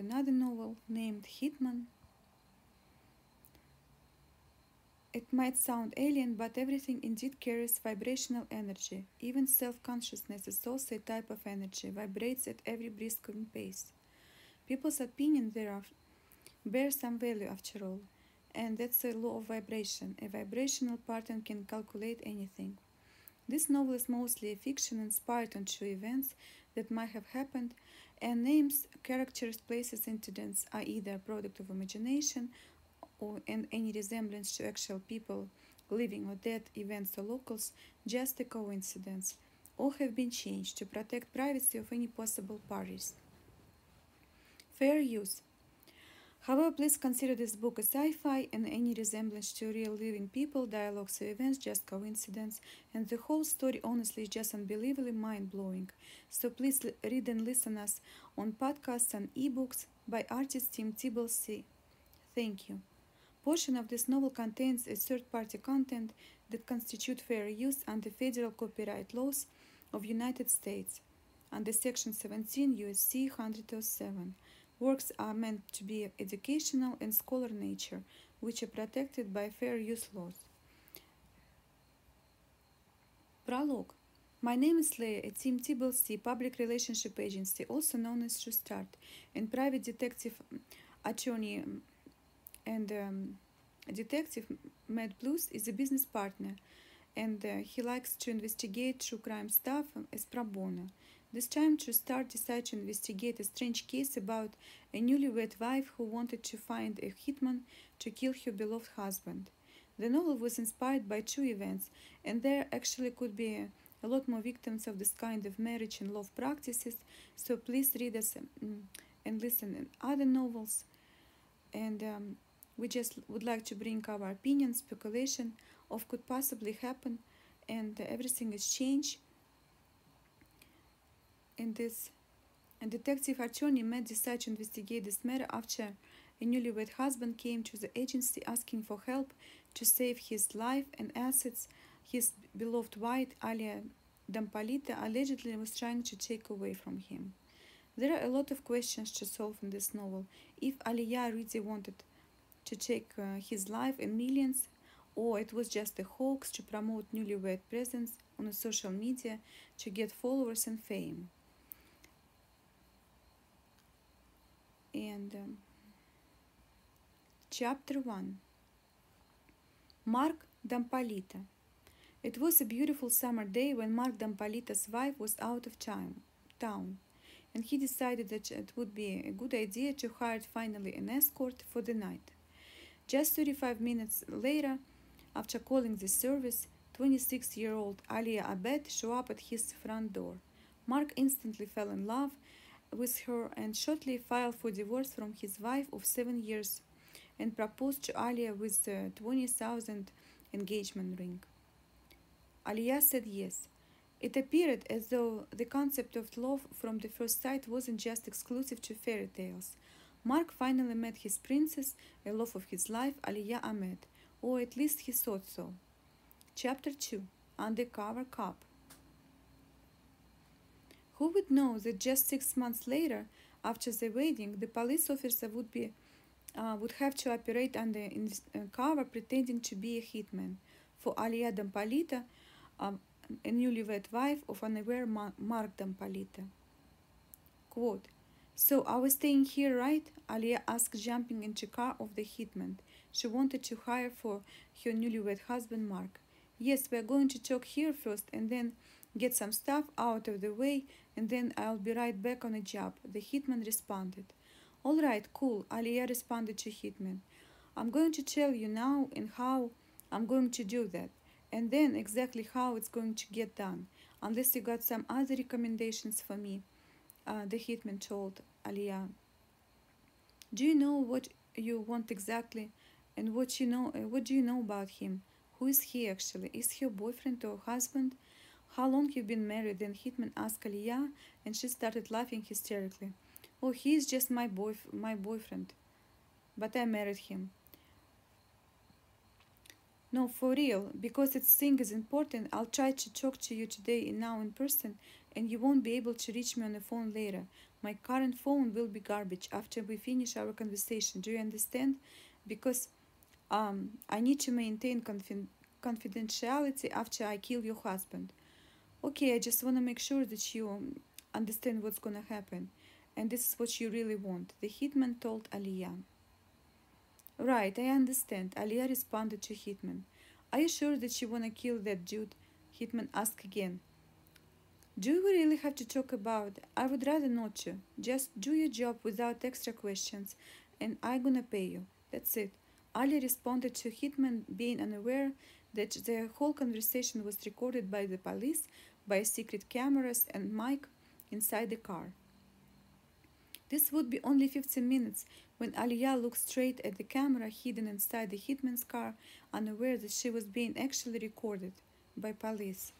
another novel named Hitman. It might sound alien, but everything indeed carries vibrational energy. Even self-consciousness is also a type of energy, vibrates at every brisk pace. People's opinion thereof bear some value after all, and that's a law of vibration. A vibrational pattern can calculate anything. This novel is mostly a fiction inspired on true events that might have happened, and names, characters, places, incidents are either a product of imagination or any resemblance to actual people, living or dead, events or locals, just a coincidence, or have been changed to protect privacy of any possible parties. Fair use. However, please consider this book a sci-fi, and any resemblance to real living people, dialogues or events just coincidence, and the whole story honestly is just unbelievably mind-blowing. So please read and listen us on podcasts and ebooks by artist team TBLC. Thank you. Portion of this novel contains a third-party content that constitute fair use under federal copyright laws of United States, under Section 17 U.S.C. 107. Works are meant to be educational and scholar nature, which are protected by fair use laws. Prologue. My name is Leia, a Team TBLC public relationship agency, also known as TrueStart, and private detective attorney and detective Matt Blues is a business partner, and he likes to investigate true crime stuff as pro bono. This time, TrueStart decided to investigate a strange case about a newlywed wife who wanted to find a hitman to kill her beloved husband. The novel was inspired by true events, and there actually could be a lot more victims of this kind of marriage and love practices, so please read us and listen in other novels. And we just would like to bring our opinion, speculation of could possibly happen, and everything is changed. In this, a detective attorney Matt decided to investigate this matter after a newlywed husband came to the agency asking for help to save his life and assets his beloved wife, Alia Dampalita, allegedly was trying to take away from him. There are a lot of questions to solve in this novel. If Alia really wanted to take his life and millions, or it was just a hoax to promote newlywed presence on social media to get followers and fame. And Chapter 1. Mark Dampalita. It was a beautiful summer day when Mark Dampalita's wife was out of town, and he decided that it would be a good idea to hire finally an escort for the night. Just 35 minutes later, after calling the service, 26-year-old Alia Abed showed up at his front door. Mark instantly fell in love with her and shortly filed for divorce from his wife of 7 years and proposed to Alia with a $20,000 engagement ring. Alia said yes. It appeared as though the concept of love from the first sight wasn't just exclusive to fairy tales. Mark finally met his princess, a love of his life, Alia Ahmed, or at least he thought so. Chapter 2. Undercover Cop. Who would know that just 6 months later, after the wedding, the police officer would have to operate under cover, pretending to be a hitman for Alia Dampalita, a newlywed wife of unaware Mark Dampalita. Quote, "So I was staying here, right?" Alia asked, jumping into the car of the hitman she wanted to hire for her newlywed husband Mark. "Yes, we're going to talk here first and then get some stuff out of the way, and then I'll be right back on a job," the hitman responded. "All right, cool," Alia responded to hitman. "I'm going to tell you now and how I'm going to do that, and then exactly how it's going to get done, unless you got some other recommendations for me," the hitman told Alia. "Do you know what you want exactly, and what do you know about him? Who is he actually? Is he your boyfriend or husband? How long you've been married?" Then hitman asked Alia, and she started laughing hysterically. "Oh, he is just my boyfriend, but I married him." "No, for real, because this thing is important. I'll try to talk to you today and now in person, and you won't be able to reach me on the phone later. My current phone will be garbage after we finish our conversation. Do you understand? Because I need to maintain confidentiality after I kill your husband. Okay, I just want to make sure that you understand what's going to happen. And this is what you really want. The hitman told Alia. Right, I understand. Alia responded to Hitman. Are you sure that you want to kill that dude? Hitman asked again. Do we really have to talk about it? I would rather not to. Just do your job without extra questions and I'm gonna pay you. That's it. Alia responded to Hitman, being unaware that the whole conversation was recorded by the police, by secret cameras and mic inside the car. This would be only 15 minutes when Alia looked straight at the camera hidden inside the hitman's car, unaware that she was being actually recorded by police.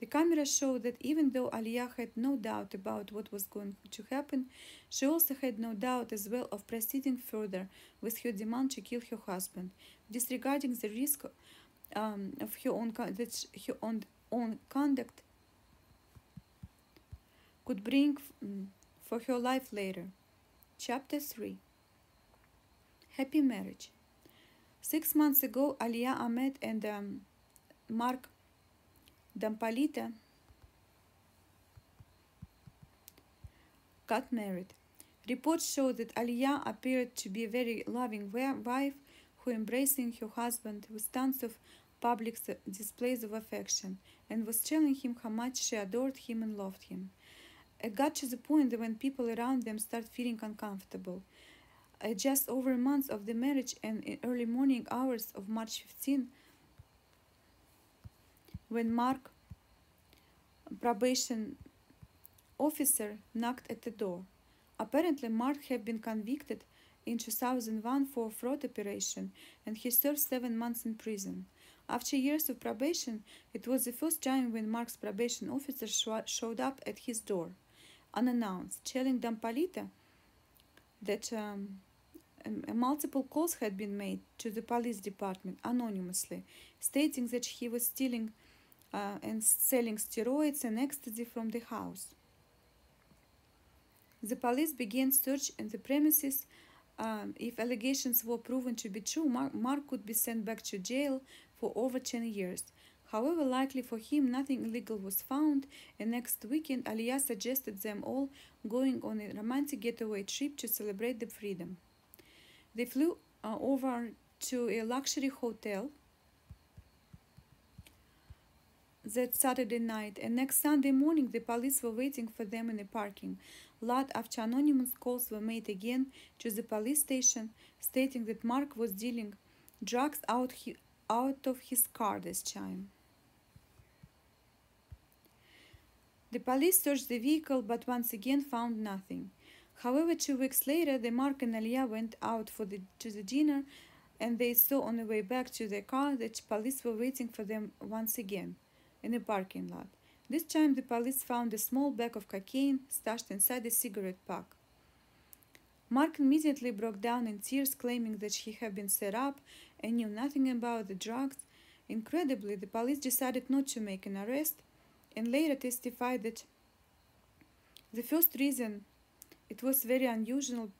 The camera showed that even though Alia had no doubt about what was going to happen, she also had no doubt as well of proceeding further with her demand to kill her husband, disregarding the risk of her own conduct could bring for her life later. Chapter 3. Happy marriage. 6 months ago, Alia Ahmed and Mark Dampalita got married. Reports show that Alia appeared to be a very loving wife who embracing her husband with tons of public displays of affection and was telling him how much she adored him and loved him. It got to the point that when people around them start feeling uncomfortable. Just over a month of the marriage and in early morning hours of March 15, when Mark, probation officer, knocked at the door. Apparently, Mark had been convicted in 2001 for a fraud operation and he served 7 months in prison. After years of probation, it was the first time when Mark's probation officer showed up at his door, unannounced, telling Dampalita that multiple calls had been made to the police department anonymously, stating that he was stealing and selling steroids and ecstasy from the house. The police began search in the premises. If allegations were proven to be true, Mark could be sent back to jail for over 10 years. However, likely for him, nothing illegal was found, and next weekend Alia suggested them all going on a romantic getaway trip to celebrate the freedom. They flew over to a luxury hotel that Saturday night, and next Sunday morning the police were waiting for them in the parking lot after anonymous calls were made again to the police station stating that Mark was dealing drugs out of his car this time. The police searched the vehicle but once again found nothing. However, 2 weeks later, Mark and Alia went out to the dinner and they saw on the way back to their car that police were waiting for them once again in a parking lot. This time the police found a small bag of cocaine stashed inside a cigarette pack. Mark immediately broke down in tears, claiming that he had been set up and knew nothing about the drugs. Incredibly, the police decided not to make an arrest and later testified that the first reason it was very unusual,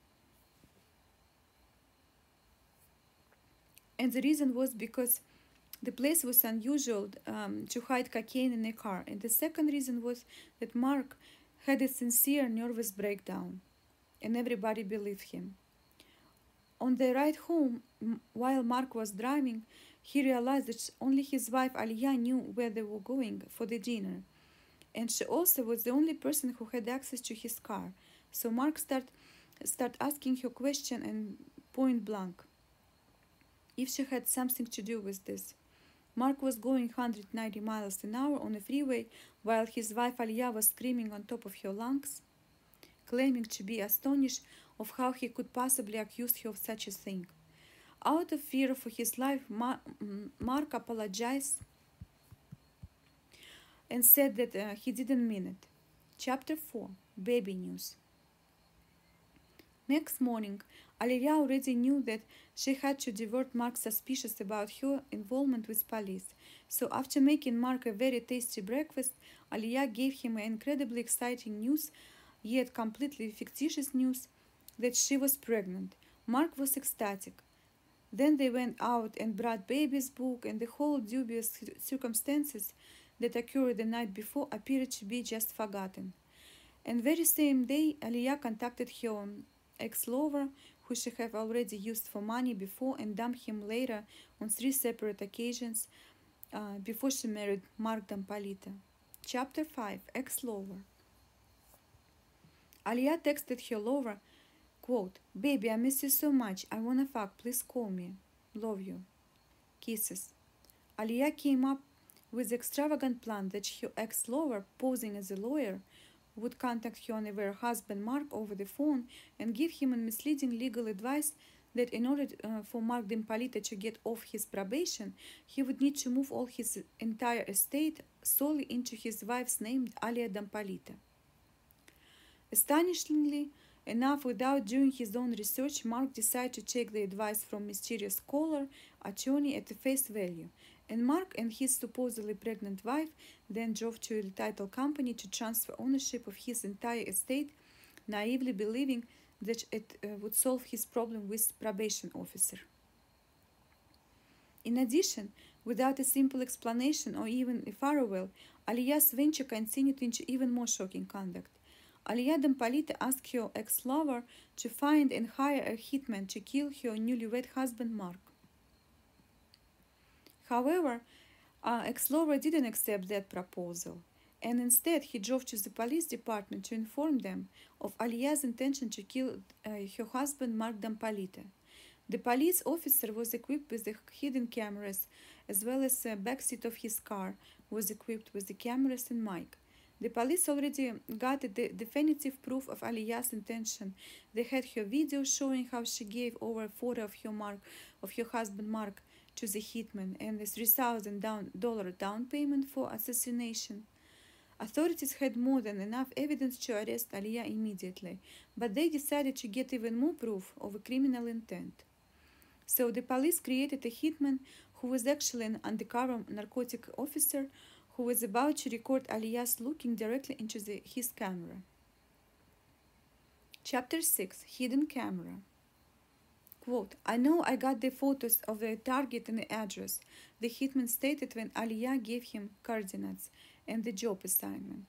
and the reason was because the place was unusual to hide cocaine in a car. And the second reason was that Mark had a sincere nervous breakdown, and everybody believed him. On the ride home, while Mark was driving, he realized that only his wife Alia knew where they were going for the dinner, and she also was the only person who had access to his car. So Mark started asking her question and point blank if she had something to do with this. Mark was going 190 miles an hour on the freeway while his wife Alia was screaming on top of her lungs, claiming to be astonished of how he could possibly accuse her of such a thing. Out of fear for his life, Mark apologized and said that he didn't mean it. Chapter 4. Baby news. Next morning, Alia already knew that she had to divert Mark's suspicions about her involvement with police. So after making Mark a very tasty breakfast, Alia gave him incredibly exciting news yet completely fictitious news that she was pregnant. Mark was ecstatic. Then they went out and brought baby's book, and the whole dubious circumstances that occurred the night before appeared to be just forgotten. And very same day, Alia contacted her own ex-lover, who she had already used for money before and dumped him later on 3 separate occasions before she married Mark Dampalita. Chapter 5. Ex-lover. Alia texted her lover, quote, "Baby, I miss you so much. I wanna fuck. Please call me. Love you. Kisses." Alia came up with the extravagant plan that her ex-lover, posing as a lawyer, would contact her unaware husband Mark over the phone and give him a misleading legal advice that in order for Mark Dampalita to get off his probation, he would need to move all his entire estate solely into his wife's name, Alia Dampalita. Astonishingly enough, without doing his own research, Mark decided to take the advice from mysterious caller, Archoni, at face value. And Mark and his supposedly pregnant wife then drove to a title company to transfer ownership of his entire estate, naively believing that it would solve his problem with probation officer. In addition, without a simple explanation or even a farewell, Alia's venture continued into even more shocking conduct. Alia Dampalita asked her ex-lover to find and hire a hitman to kill her newlywed husband Mark. However, our ex-lover didn't accept that proposal, and instead he drove to the police department to inform them of Alia's intention to kill her husband Mark Dampalita. The police officer was equipped with the hidden cameras, as well as the backseat of his car was equipped with the cameras and mic. The police already got the definitive proof of Alia's intention. They had her video showing how she gave over a photo of her husband Mark to the hitman and the $3,000 down payment for assassination. Authorities had more than enough evidence to arrest Alia immediately, but they decided to get even more proof of a criminal intent. So the police created a hitman who was actually an undercover narcotic officer who was about to record Alia's looking directly into his camera. Chapter 6. Hidden camera. Quote, "I know I got the photos of the target and the address," the hitman stated when Alia gave him coordinates and the job assignment.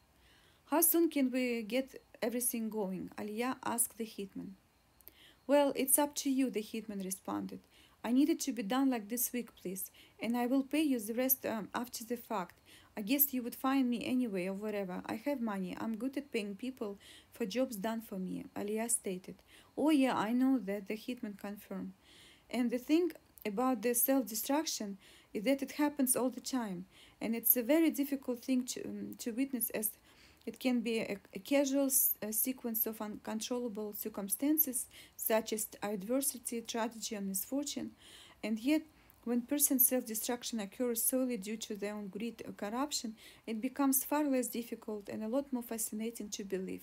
"How soon can we get everything going?" Alia asked the hitman. "Well, it's up to you," the hitman responded. "I need it to be done like this week, please, and I will pay you the rest after the fact. I guess you would find me anyway or wherever. I have money. I'm good at paying people for jobs done for me," Alia stated. "Oh yeah, I know that," the hitman confirmed. "And the thing about the self-destruction is that it happens all the time, and it's a very difficult thing to witness, as it can be a casual sequence of uncontrollable circumstances such as adversity, tragedy, and misfortune, and yet when person's self-destruction occurs solely due to their own greed or corruption, it becomes far less difficult and a lot more fascinating to believe."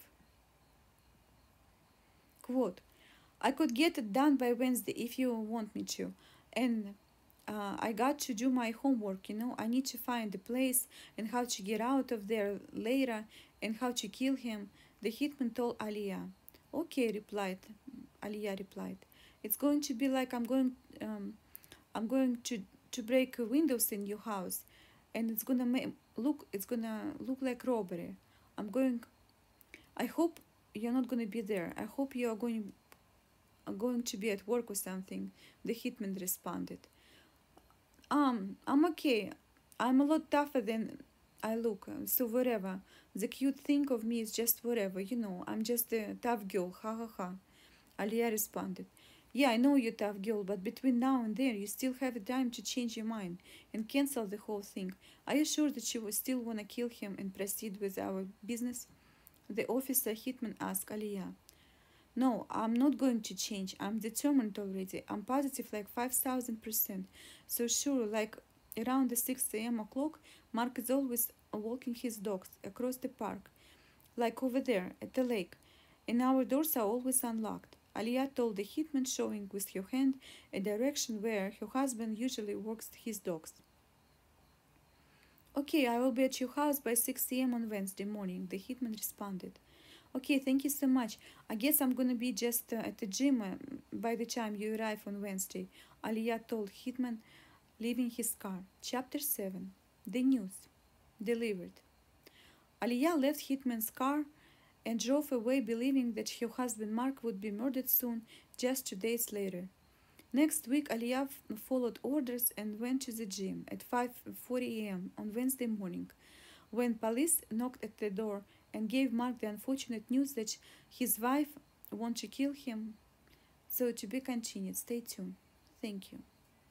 Quote, "I could get it done by Wednesday if you want me to, and I got to do my homework, you know. I need to find the place and how to get out of there later and how to kill him," the hitman told Alia. "Okay," Alia replied. "It's going to be like I'm going to break windows in your house, and it's gonna look like robbery. I hope you're not gonna be there. I hope you are going to be at work or something," the hitman responded. I'm okay. I'm a lot tougher than I look. So whatever. The cute thing of me is just whatever, you know. I'm just a tough girl. Ha ha ha." Alia responded. "Yeah, I know you're a tough girl, but between now and then, you still have time to change your mind and cancel the whole thing. Are you sure that you still want to kill him and proceed with our business?" the officer hitman asked Alia. "No, I'm not going to change. I'm determined already. I'm positive like 5,000%. So sure, like around the 6 AM o'clock, Mark is always walking his dogs across the park, like over there at the lake, and our doors are always unlocked," Alia told the hitman, showing with her hand a direction where her husband usually walks his dogs. "Okay, I will be at your house by 6 AM on Wednesday morning," the hitman responded. Okay, thank you so much. I guess I'm gonna be just at the gym by the time you arrive on Wednesday, Alia told Hitman, leaving his car. Chapter 7. The news. Delivered. Alia left Hitman's car and drove away, believing that her husband Mark would be murdered soon, just 2 days later. Next week, Alia followed orders and went to the gym at 5:40 a.m. on Wednesday morning, when police knocked at the door and gave Mark the unfortunate news that his wife wanted to kill him. So, to be continued. Stay tuned. Thank you.